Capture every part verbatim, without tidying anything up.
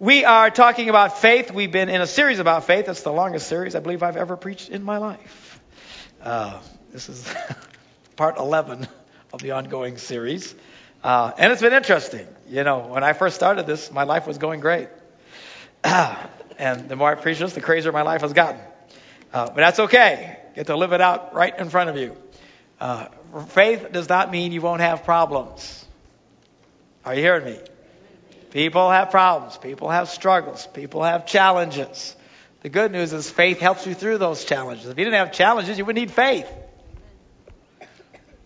We are talking about faith. We've been in a series about faith. It's the longest series I believe I've ever preached in my life. Uh, this is part eleven of the ongoing series. Uh, and it's been interesting. You know, when I first started this, my life was going great. And the more I preach this, the crazier my life has gotten. Uh, but that's okay. Get to live it out right in front of you. Uh, faith does not mean you won't have problems. Are you hearing me? People have problems. People have struggles. People have challenges. The good news is faith helps you through those challenges. If you didn't have challenges, you wouldn't need faith.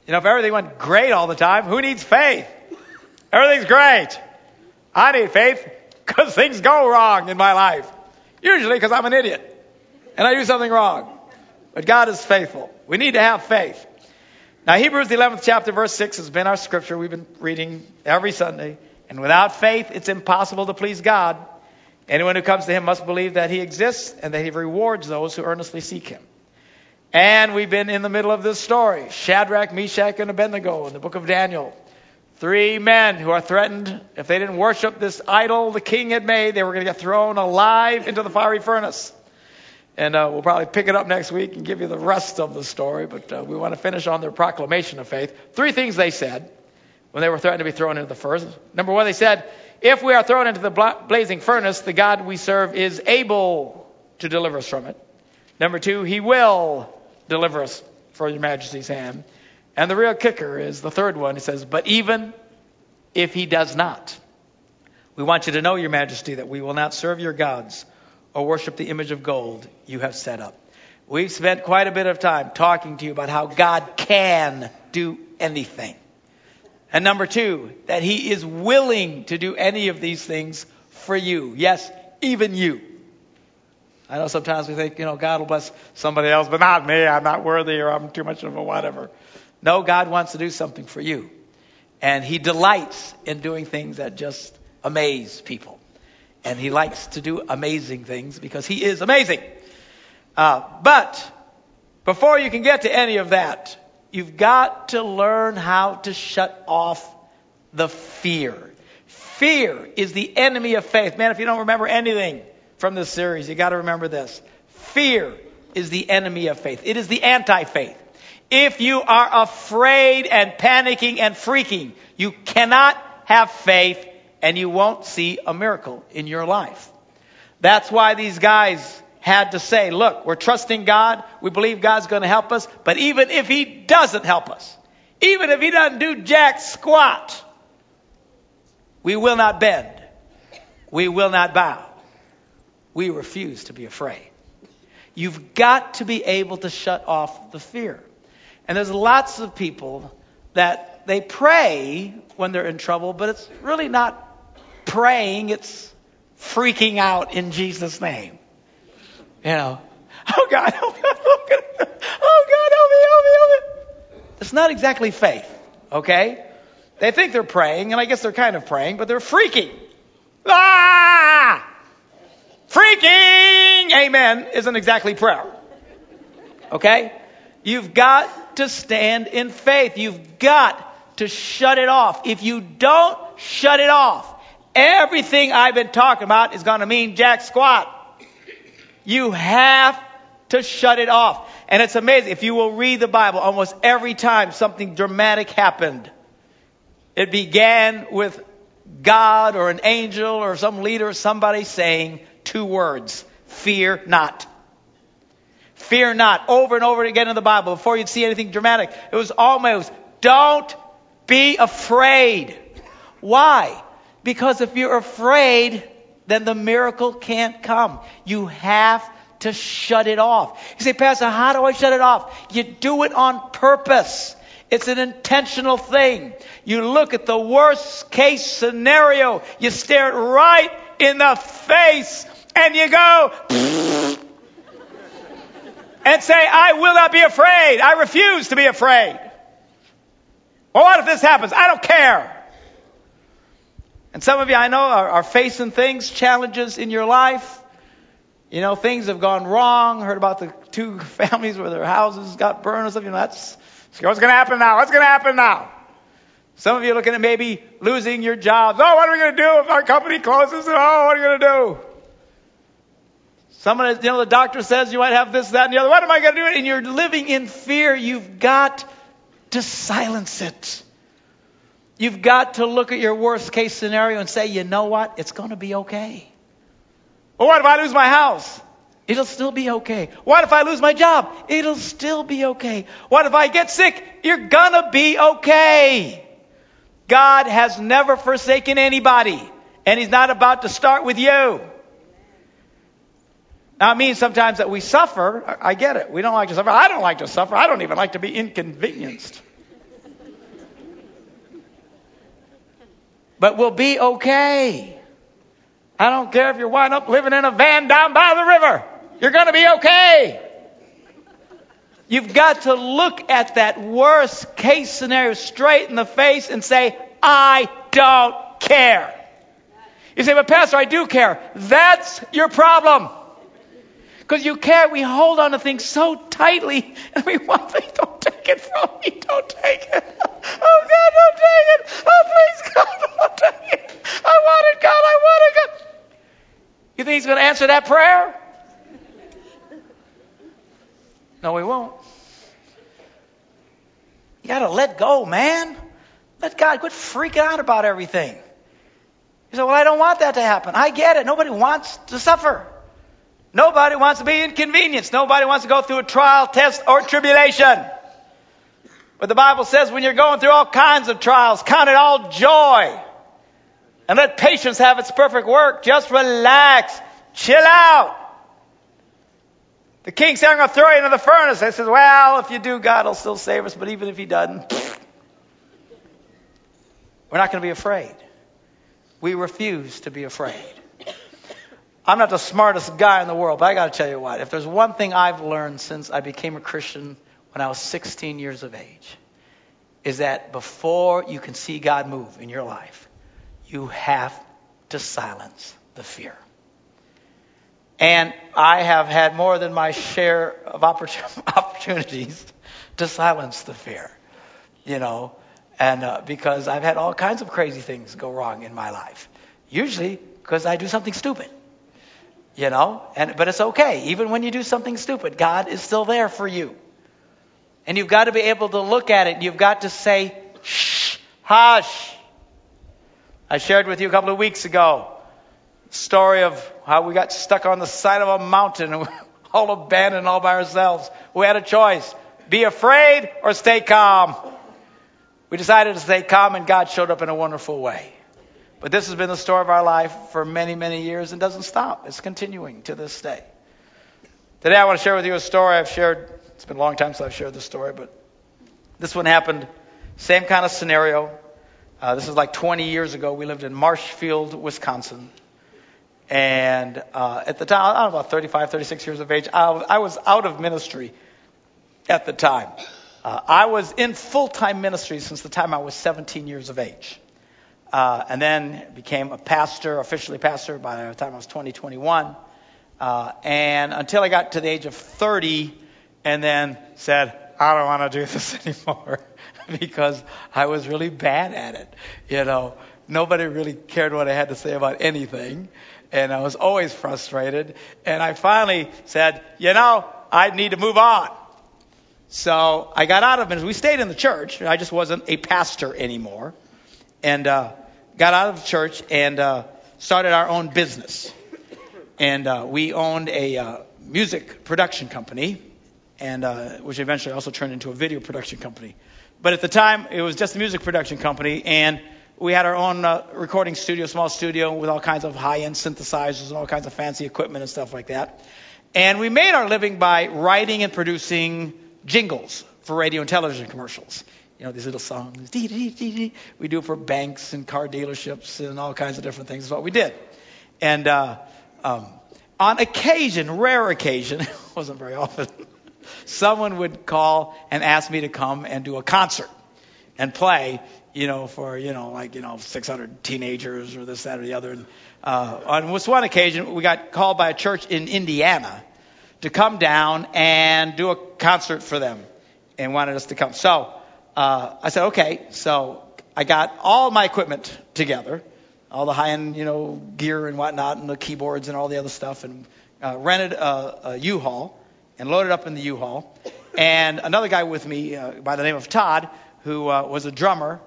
You know, if everything went great all the time, who needs faith? Everything's great. I need faith because things go wrong in my life. Usually because I'm an idiot and I do something wrong. But God is faithful. We need to have faith. Now, Hebrews, the eleventh chapter, verse six has been our scripture we've been reading every Sunday. And without faith, it's impossible to please God. Anyone who comes to him must believe that he exists and that he rewards those who earnestly seek him. And we've been in the middle of this story. Shadrach, Meshach, and Abednego in the book of Daniel. Three men who are threatened. If they didn't worship this idol the king had made, they were going to get thrown alive into the fiery furnace. And uh, we'll probably pick it up next week and give you the rest of the story. But uh, we want to finish on their proclamation of faith. Three things they said when they were threatened to be thrown into the furnace. Number one, they said, if we are thrown into the blazing furnace, the God we serve is able to deliver us from it. Number two, he will deliver us from your majesty's hand. And the real kicker is the third one. It says, but even if he does not, we want you to know, your majesty, that we will not serve your gods or worship the image of gold you have set up. We've spent quite a bit of time talking to you about how God can do anything. And number two, that he is willing to do any of these things for you. Yes, even you. I know sometimes we think, you know, God will bless somebody else, but not me. I'm not worthy, or I'm too much of a whatever. No, God wants to do something for you. And he delights in doing things that just amaze people. And he likes to do amazing things because he is amazing. Uh, but before you can get to any of that, you've got to learn how to shut off the fear. Fear is the enemy of faith. Man, if you don't remember anything from this series, you got to remember this. Fear is the enemy of faith. It is the anti-faith. If you are afraid and panicking and freaking, you cannot have faith and you won't see a miracle in your life. That's why these guys had to say, look, we're trusting God. We believe God's going to help us. But even if he doesn't help us, even if he doesn't do jack squat, we will not bend. We will not bow. We refuse to be afraid. You've got to be able to shut off the fear. And there's lots of people that they pray when they're in trouble, but it's really not praying. It's freaking out in Jesus' name. You know, oh God, help me, oh God, help me, help me, help me. It's not exactly faith, okay? They think they're praying, and I guess they're kind of praying, but they're freaking. Ah! Freaking, amen, isn't exactly prayer, okay? You've got to stand in faith. You've got to shut it off. If you don't shut it off, everything I've been talking about is going to mean jack squat. You have to shut it off. And it's amazing. If you will read the Bible, almost every time something dramatic happened, it began with God or an angel or some leader or somebody saying two words. Fear not. Fear not. Over and over again in the Bible, before you'd see anything dramatic, it was almost, don't be afraid. Why? Because if you're afraid, then the miracle can't come. You have to shut it off. You say, Pastor, how do I shut it off? You do it on purpose. It's an intentional thing. You look at the worst case scenario. You stare it right in the face and you go and say, I will not be afraid. I refuse to be afraid. Well, what if this happens? I don't care. And some of you, I know, are, are facing things, challenges in your life. You know, things have gone wrong. Heard about the two families where their houses got burned or something. You know, that's what's going to happen now. What's going to happen now? Some of you are looking at maybe losing your jobs. Oh, what are we going to do if our company closes? Oh, what are we going to do? Someone, you know, the doctor says you might have this, that, and the other. What am I going to do? And you're living in fear. You've got to silence it. You've got to look at your worst case scenario and say, you know what? It's going to be okay. Well, what if I lose my house? It'll still be okay. What if I lose my job? It'll still be okay. What if I get sick? You're gonna be okay. God has never forsaken anybody, and He's not about to start with you. Now, I mean, sometimes that we suffer, I get it. We don't like to suffer. I don't like to suffer. I don't even like to be inconvenienced. But we'll be okay. I don't care if you wind up living in a van down by the river. You're going to be okay. You've got to look at that worst case scenario straight in the face and say, I don't care. You say, but Pastor, I do care. That's your problem. Because you care, we hold on to things so tightly. And we want things, don't take it from me. Don't take it. Oh, God, don't take it. Oh, please, God, don't take it. I want it, God. I want it, God. You think He's going to answer that prayer? No, He won't. You got to let go, man. Let God quit freaking out about everything. You say, well, I don't want that to happen. I get it. Nobody wants to suffer. Nobody wants to be inconvenienced. Nobody wants to go through a trial, test, or tribulation. But the Bible says when you're going through all kinds of trials, count it all joy. And let patience have its perfect work. Just relax. Chill out. The king said, I'm going to throw you into the furnace. I said, well, if you do, God will still save us. But even if He doesn't, we're not going to be afraid. We refuse to be afraid. I'm not the smartest guy in the world, but I got to tell you what. If there's one thing I've learned since I became a Christian when I was sixteen years of age, is that before you can see God move in your life, you have to silence the fear. And I have had more than my share of opportunities to silence the fear, you know, and uh, because I've had all kinds of crazy things go wrong in my life, usually because I do something stupid. You know, and but it's okay. Even when you do something stupid, God is still there for you. And you've got to be able to look at it. You've got to say, shh, hush. I shared with you a couple of weeks ago the story of how we got stuck on the side of a mountain and we were all abandoned all by ourselves. We had a choice, be afraid or stay calm. We decided to stay calm, and God showed up in a wonderful way. But this has been the story of our life for many, many years and doesn't stop. It's continuing to this day. Today I want to share with you a story I've shared. It's been a long time since I've shared this story, but this one happened. Same kind of scenario. Uh, this is like twenty years ago. We lived in Marshfield, Wisconsin. And uh, at the time, I was about thirty-five, thirty-six years of age. I was, I was out of ministry at the time. Uh, I was in full-time ministry since the time I was seventeen years of age. Uh, and then became a pastor, officially pastor, by the time I was twenty, twenty-one. Uh, and until I got to the age of thirty, and then said, I don't want to do this anymore because I was really bad at it. You know, nobody really cared what I had to say about anything. And I was always frustrated. And I finally said, you know, I need to move on. So I got out of ministry. We stayed in the church. I just wasn't a pastor anymore. And uh, got out of church and uh, started our own business. And uh, we owned a uh, music production company, and uh, which eventually also turned into a video production company. But at the time, it was just a music production company, and we had our own uh, recording studio, small studio, with all kinds of high-end synthesizers and all kinds of fancy equipment and stuff like that. And we made our living by writing and producing jingles for radio and television commercials. You know, these little songs. Dee, dee, dee, dee. We do it for banks and car dealerships and all kinds of different things is what we did. And uh, um, on occasion, rare occasion, it wasn't very often, someone would call and ask me to come and do a concert and play, you know, for, you know, like, you know, six hundred teenagers or this, that, or the other. And uh, on this one occasion, we got called by a church in Indiana to come down and do a concert for them and wanted us to come. So, Uh, I said, okay, so I got all my equipment together, all the high-end, you know, gear and whatnot, and the keyboards and all the other stuff, and uh, rented a, a U-Haul and loaded up in the U-Haul. And another guy with me uh, by the name of Todd, who uh, was a drummer,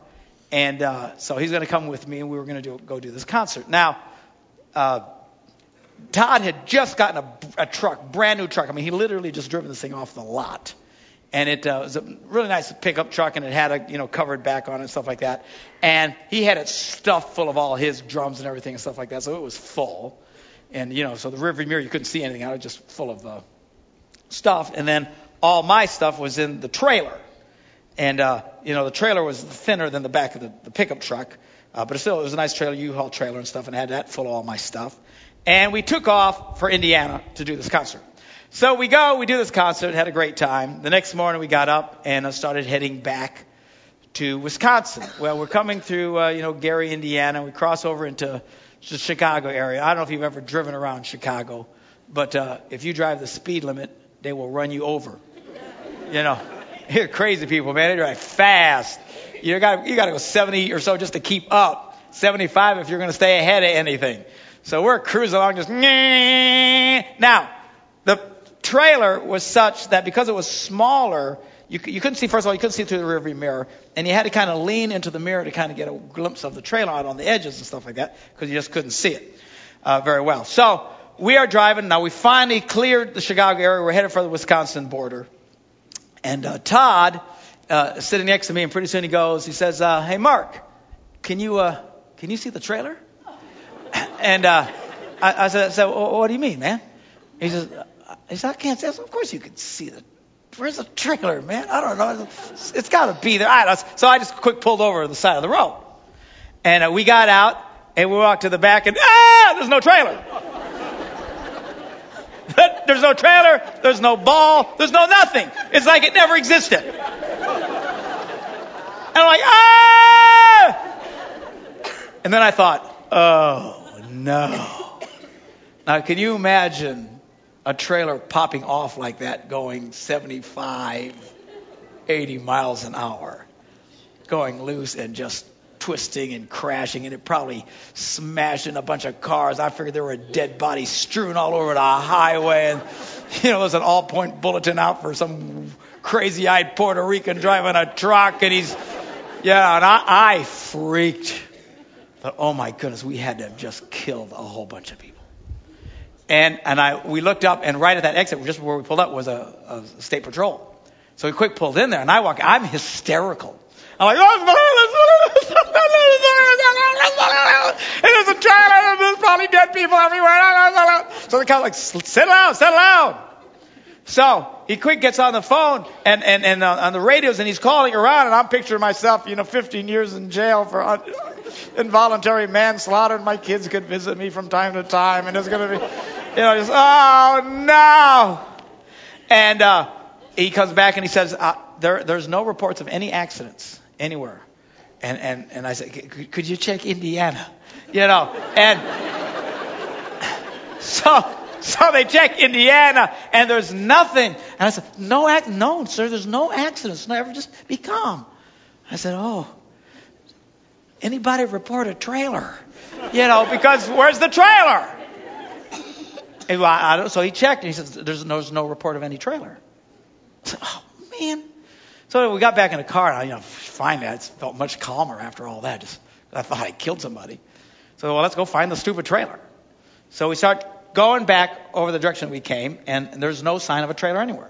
and uh, so he's going to come with me, and we were going to do, go do this concert. Now, uh, Todd had just gotten a, a truck, brand new truck. I mean, he literally just driven this thing off the lot. And it uh, was a really nice pickup truck, and it had a you know covered back on it and stuff like that. And he had it stuffed full of all his drums and everything and stuff like that, so it was full. And, you know, so the rearview mirror, you couldn't see anything. I was just full of uh, stuff. And then all my stuff was in the trailer. And, uh, you know, the trailer was thinner than the back of the, the pickup truck. Uh, but still, it was a nice trailer, U-Haul trailer and stuff, and I had that full of all my stuff. And we took off for Indiana to do this concert. So we go, we do this concert, had a great time. The next morning we got up and started heading back to Wisconsin. Well, we're coming through, uh, you know, Gary, Indiana. We cross over into the Chicago area. I don't know if you've ever driven around Chicago, but uh, if you drive the speed limit, they will run you over. You know, you're crazy people, man. They drive fast. You got you got to go seventy or so just to keep up. seventy-five if you're going to stay ahead of anything. So we're cruising along just now. The trailer was such that because it was smaller, you, you couldn't see, first of all, you couldn't see through the rearview mirror, and you had to kind of lean into the mirror to kind of get a glimpse of the trailer out on the edges and stuff like that, because you just couldn't see it uh, very well. So we are driving. Now, we finally cleared the Chicago area. We're headed for the Wisconsin border. And uh, Todd uh, sitting next to me, and pretty soon he goes, he says, uh, hey, Mark, can you uh, can you see the trailer? And uh, I, I said, I said well, what do you mean, man? He says, He said, I can't see. I said, of course you can see it. Where's the trailer, man? I don't know. It's, it's got to be there. I don't, so I just quick pulled over to the side of the road. And uh, we got out, and we walked to the back, and ah, there's no trailer. There's no trailer. There's no ball. There's no nothing. It's like it never existed. And I'm like, ah! And then I thought, oh, no. Now, can you imagine a trailer popping off like that, going seventy-five, eighty miles an hour, going loose and just twisting and crashing, and it probably smashing a bunch of cars. I figured there were dead bodies strewn all over the highway, and, you know, there's an all-point bulletin out for some crazy-eyed Puerto Rican driving a truck, and he's, yeah, and I, I freaked. But, oh, my goodness, we had to have just killed a whole bunch of people. And and I we looked up, and right at that exit, just where we pulled up, was a, a state patrol. So we quick pulled in there, and I walk. I'm hysterical. I'm like, oh, there's a trailer. There's probably dead people everywhere. So the cop like, sit down, sit down. So he quick gets on the phone and, and, and uh, on the radios, and he's calling around, and I'm picturing myself, you know, fifteen years in jail for un- involuntary manslaughter, and my kids could visit me from time to time, and it's going to be, you know, just, oh, no. And uh, he comes back, and he says, uh, there, there's no reports of any accidents anywhere. And, and, and I said, could you check Indiana? You know, and so... So they check Indiana, and there's nothing. And I said, no, act, no, sir, there's no accidents. Never, just be calm. I said, oh, anybody report a trailer? You know, because where's the trailer? And I, I don't, so he checked, and he says, there's no, there's no report of any trailer. I said, oh, man. So we got back in the car, and I, you know, finally, I felt much calmer after all that. Just, I thought I killed somebody. So, well, let's go find the stupid trailer. So we start going back over the direction we came, and there's no sign of a trailer anywhere.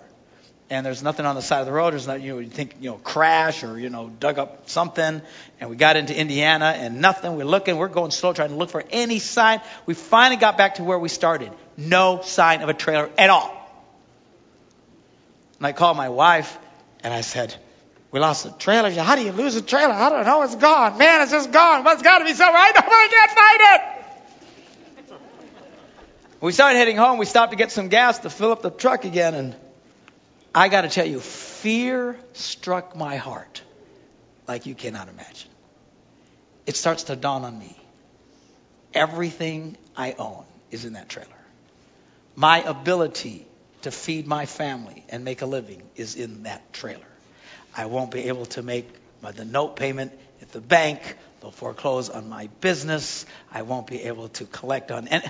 And there's nothing on the side of the road. There's not, you know, you think, you know, crash or, you know, dug up something. And we got into Indiana, and nothing. We're looking. We're going slow, trying to look for any sign. We finally got back to where we started. No sign of a trailer at all. And I called my wife, and I said, we lost the trailer. Said, how do you lose a trailer? I don't know. It's gone. Man, it's just gone. Well, it's got to be somewhere. I know, but I can't find it. We started heading home. We stopped to get some gas to fill up the truck again. And I got to tell you, fear struck my heart like you cannot imagine. It starts to dawn on me. Everything I own is in that trailer. My ability to feed my family and make a living is in that trailer. I won't be able to make the note payment at the bank. They'll foreclose on my business. I won't be able to collect on. And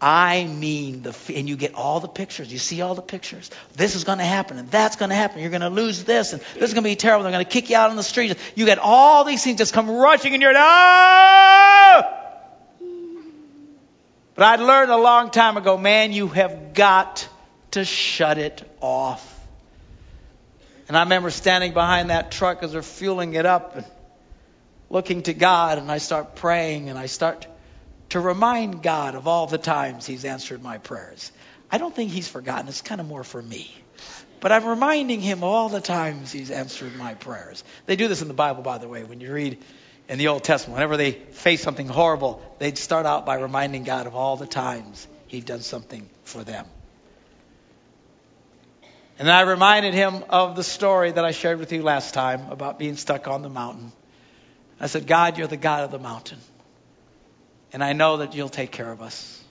I mean, the and you get all the pictures. You see all the pictures. This is going to happen, and that's going to happen. You're going to lose this, and this is going to be terrible. They're going to kick you out on the street. You get all these things just come rushing, and you're ah! But I learned a long time ago, man, you have got to shut it off. And I remember standing behind that truck as they're fueling it up and looking to God, and I start praying, and I start to remind God of all the times he's answered my prayers. I don't think he's forgotten. It's kind of more for me. But I'm reminding him of all the times he's answered my prayers. They do this in the Bible, by the way, when you read in the Old Testament, whenever they faced something horrible, they'd start out by reminding God of all the times he'd done something for them. And I reminded him of the story that I shared with you last time about being stuck on the mountain. I said, God, you're the God of the mountain. And I know that you'll take care of us.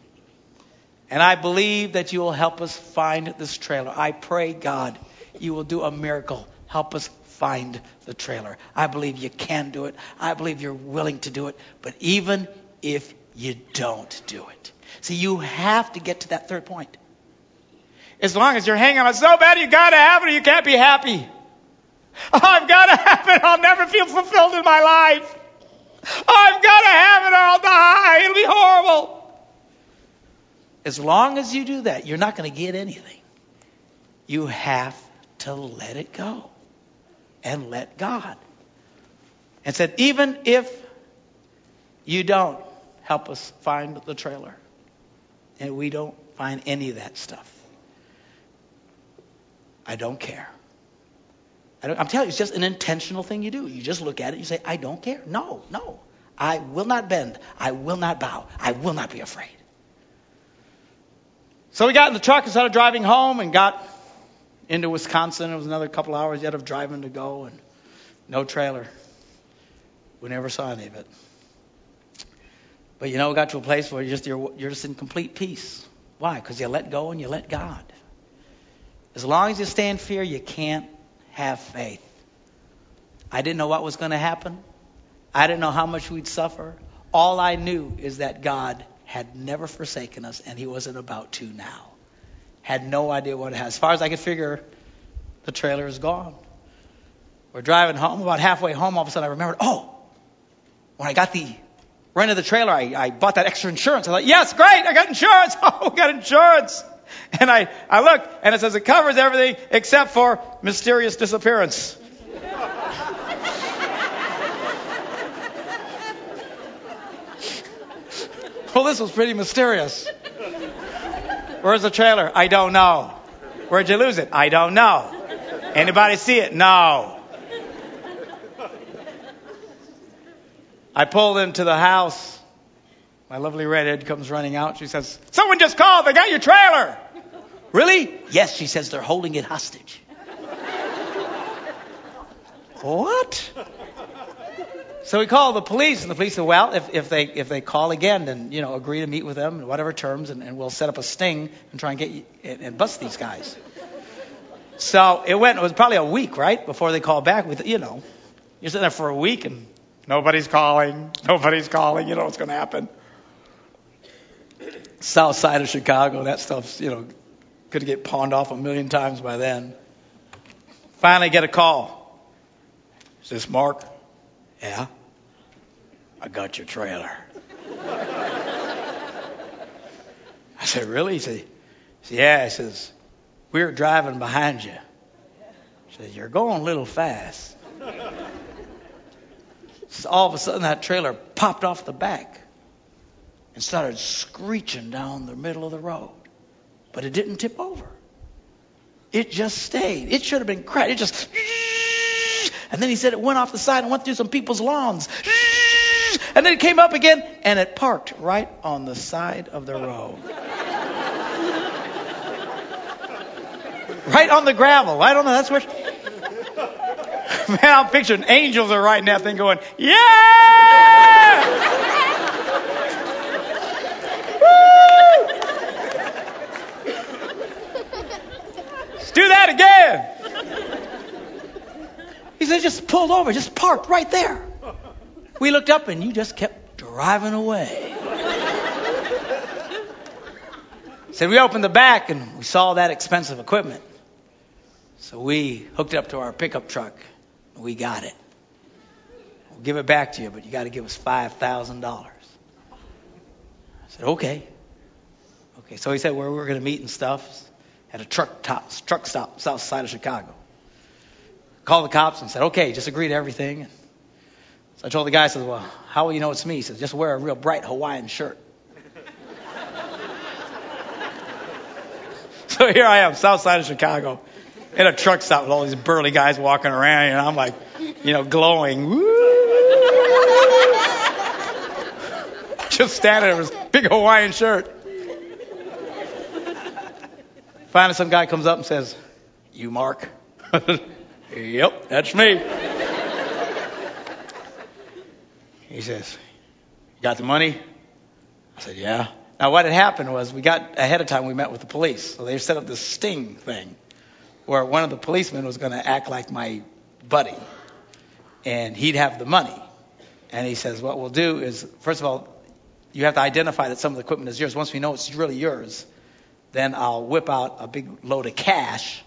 And I believe that you will help us find this trailer. I pray, God, you will do a miracle. Help us find the trailer. I believe you can do it. I believe you're willing to do it. But even if you don't do it. See, you have to get to that third point. As long as you're hanging on so bad, you got to have it or you can't be happy. Oh, I've got to have it. I'll never feel fulfilled in my life. Oh, I've got to have it or I'll die. It'll be horrible. As long as you do that, you're not going to get anything. You have to let it go. And let God. And said, even if you don't help us find the trailer, and we don't find any of that stuff, I don't care. I don't, I'm telling you, it's just an intentional thing you do. You just look at it and you say, I don't care. No, no. I will not bend. I will not bow. I will not be afraid. So we got in the truck and started driving home and got into Wisconsin. It was another couple hours yet of driving to go, and no trailer. We never saw any of it. But you know, we got to a place where you're just, you're, you're just in complete peace. Why? Because you let go and you let God. As long as you stay in fear, you can't have faith. I didn't know what was going to happen. I didn't know how much we'd suffer. All I knew is that God had never forsaken us, and he wasn't about to now. Had no idea what it had. As far as I could figure, the trailer is gone. We're driving home. About halfway home, all of a sudden I remembered, oh, when I got the rent of the trailer, I, I bought that extra insurance. I thought, yes, great, I got insurance. Oh, we got insurance. And I, I looked, and it says it covers everything except for mysterious disappearance. Well, this was pretty mysterious. Where's the trailer? I don't know. Where'd you lose it? I don't know. Anybody see it? No. I pulled into the house. My lovely redhead comes running out. She says, someone just called. They got your trailer. Really? Yes, she says, they're holding it hostage. What? So we called the police, and the police said, well, if, if they if they call again, then, you know, agree to meet with them in whatever terms, and, and we'll set up a sting and try and get you, and, and bust these guys. So it went, it was probably a week, right, before they called back. With, you know, you're sitting there for a week, and nobody's calling, nobody's calling, you know what's going to happen. South side of Chicago, that stuff's, you know, could get pawned off a million times by then. Finally get a call. Is this Mark? Yeah. I got your trailer. I said, really? He said, yeah. He says, we were driving behind you. He said, you're going a little fast. So all of a sudden, that trailer popped off the back and started screeching down the middle of the road. But it didn't tip over. It just stayed. It should have been crashed. It just... And then he said it went off the side and went through some people's lawns. And then it came up again, and it parked right on the side of the road. Right on the gravel. I don't know. That's where... Man, I'm picturing angels are riding that thing going, yeah! Let's do that again! He said, just pulled over, just parked right there. We looked up and you just kept driving away. So we opened the back and we saw that expensive equipment. So we hooked it up to our pickup truck. And we got it. We'll give it back to you, but you got to give us five thousand dollars. I said, okay. Okay, so he said where we were going to meet and stuff at a truck, top, truck stop south side of Chicago. Called the cops and said, okay, just agree to everything. And so I told the guy, I said, well, how will you know it's me? He said, just wear a real bright Hawaiian shirt. So here I am, south side of Chicago, in a truck stop with all these burly guys walking around, and I'm like, you know, glowing. Just standing in his big Hawaiian shirt. Finally, some guy comes up and says, you, Mark? Yep, that's me. He says, you got the money? I said, yeah. Now, what had happened was we got ahead of time. We met with the police. So they set up this sting thing where one of the policemen was going to act like my buddy, and he'd have the money. And he says, what we'll do is, first of all, you have to identify that some of the equipment is yours. Once we know it's really yours, then I'll whip out a big load of cash,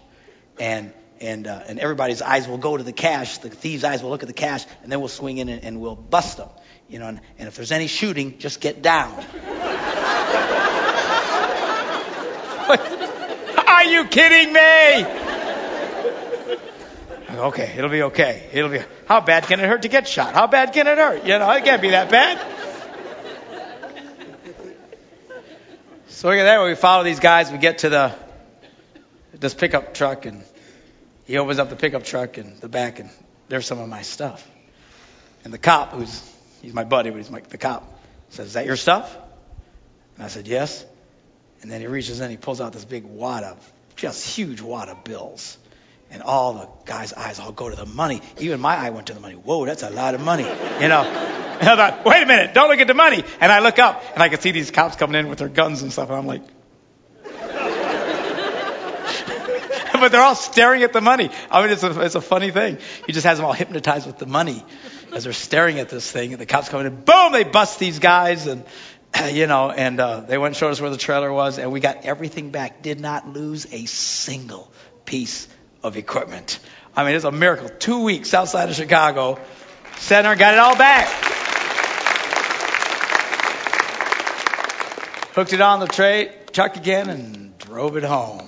and and uh, and everybody's eyes will go to the cash. The thieves' eyes will look at the cash, and then we'll swing in and, and we'll bust them. You know, and, and if there's any shooting, just get down. Are you kidding me? Okay, it'll be okay. It'll be. How bad can it hurt to get shot? How bad can it hurt? You know, it can't be that bad. So we get there. We follow these guys. We get to the this pickup truck, and he opens up the pickup truck in the back, and there's some of my stuff. And the cop, who's he's my buddy, but he's like the cop, says, "Is that your stuff?" And I said, "Yes." And then he reaches in, he pulls out this big wad of, just huge wad of bills. And all the guys' eyes all go to the money. Even my eye went to the money. Whoa, that's a lot of money, you know. And I thought, wait a minute, don't look at the money. And I look up, and I could see these cops coming in with their guns and stuff. And I'm like. But they're all staring at the money. I mean, it's a, it's a funny thing. He just has them all hypnotized with the money as they're staring at this thing. And the cops come in, and boom, they bust these guys. And You know, and uh, they went and showed us where the trailer was, and we got everything back. Did not lose a single piece of equipment. I mean, it's a miracle. Two weeks outside of Chicago, sat there and got it all back. Hooked it on the tray, truck again, and drove it home.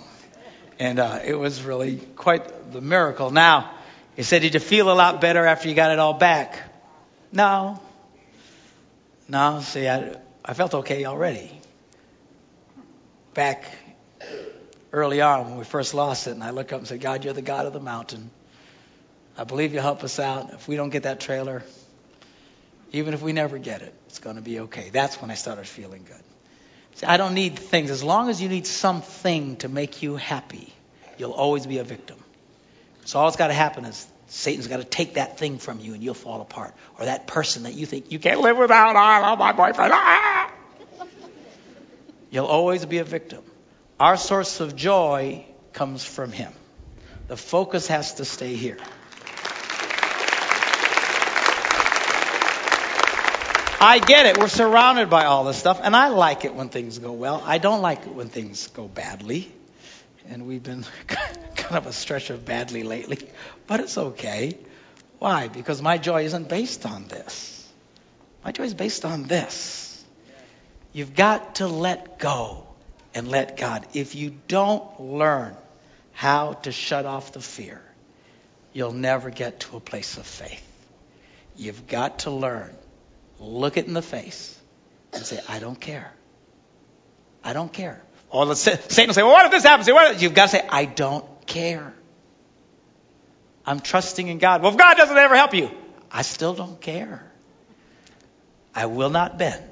And uh, it was really quite the miracle. Now, he said, did you feel a lot better after you got it all back? No. No, see, I... I felt okay already. Back early on when we first lost it, and I looked up and said, God, you're the God of the mountain. I believe you'll help us out. If we don't get that trailer, even if we never get it, it's going to be okay. That's when I started feeling good. See, I don't need things. As long as you need something to make you happy, you'll always be a victim. So all that's got to happen is Satan's got to take that thing from you, and you'll fall apart. Or that person that you think you can't live without. I love my boyfriend. Ah! You'll always be a victim. Our source of joy comes from him. The focus has to stay here. I get it. We're surrounded by all this stuff, and I like it when things go well. I don't like it when things go badly. And we've been kind of a stretch of badly lately. But it's okay. Why? Because my joy isn't based on this. My joy is based on this. You've got to let go and let God. If you don't learn how to shut off the fear, you'll never get to a place of faith. You've got to learn. Look it in the face and say, I don't care. I don't care. Or let's say, Satan will say, well, what if this happens? You've got to say, I don't care. I'm trusting in God. Well, if God doesn't ever help you, I still don't care. I will not bend.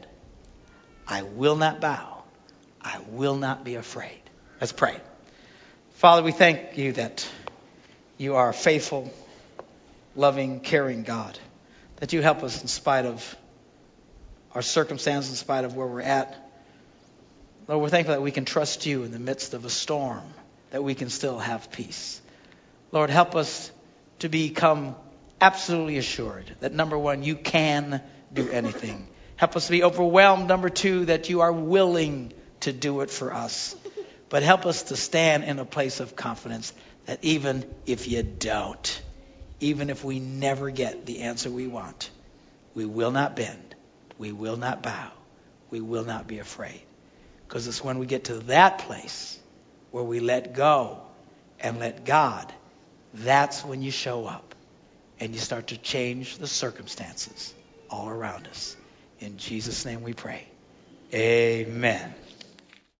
I will not bow. I will not be afraid. Let's pray. Father, we thank you that you are a faithful, loving, caring God, that you help us in spite of our circumstances, in spite of where we're at. Lord, we're thankful that we can trust you in the midst of a storm, that we can still have peace. Lord, help us to become absolutely assured that, number one, you can do anything. Help us to be overwhelmed, number two, that you are willing to do it for us. But help us to stand in a place of confidence that even if you don't, even if we never get the answer we want, we will not bend, we will not bow, we will not be afraid. Because it's when we get to that place where we let go and let God, that's when you show up and you start to change the circumstances all around us. In Jesus' name we pray. Amen.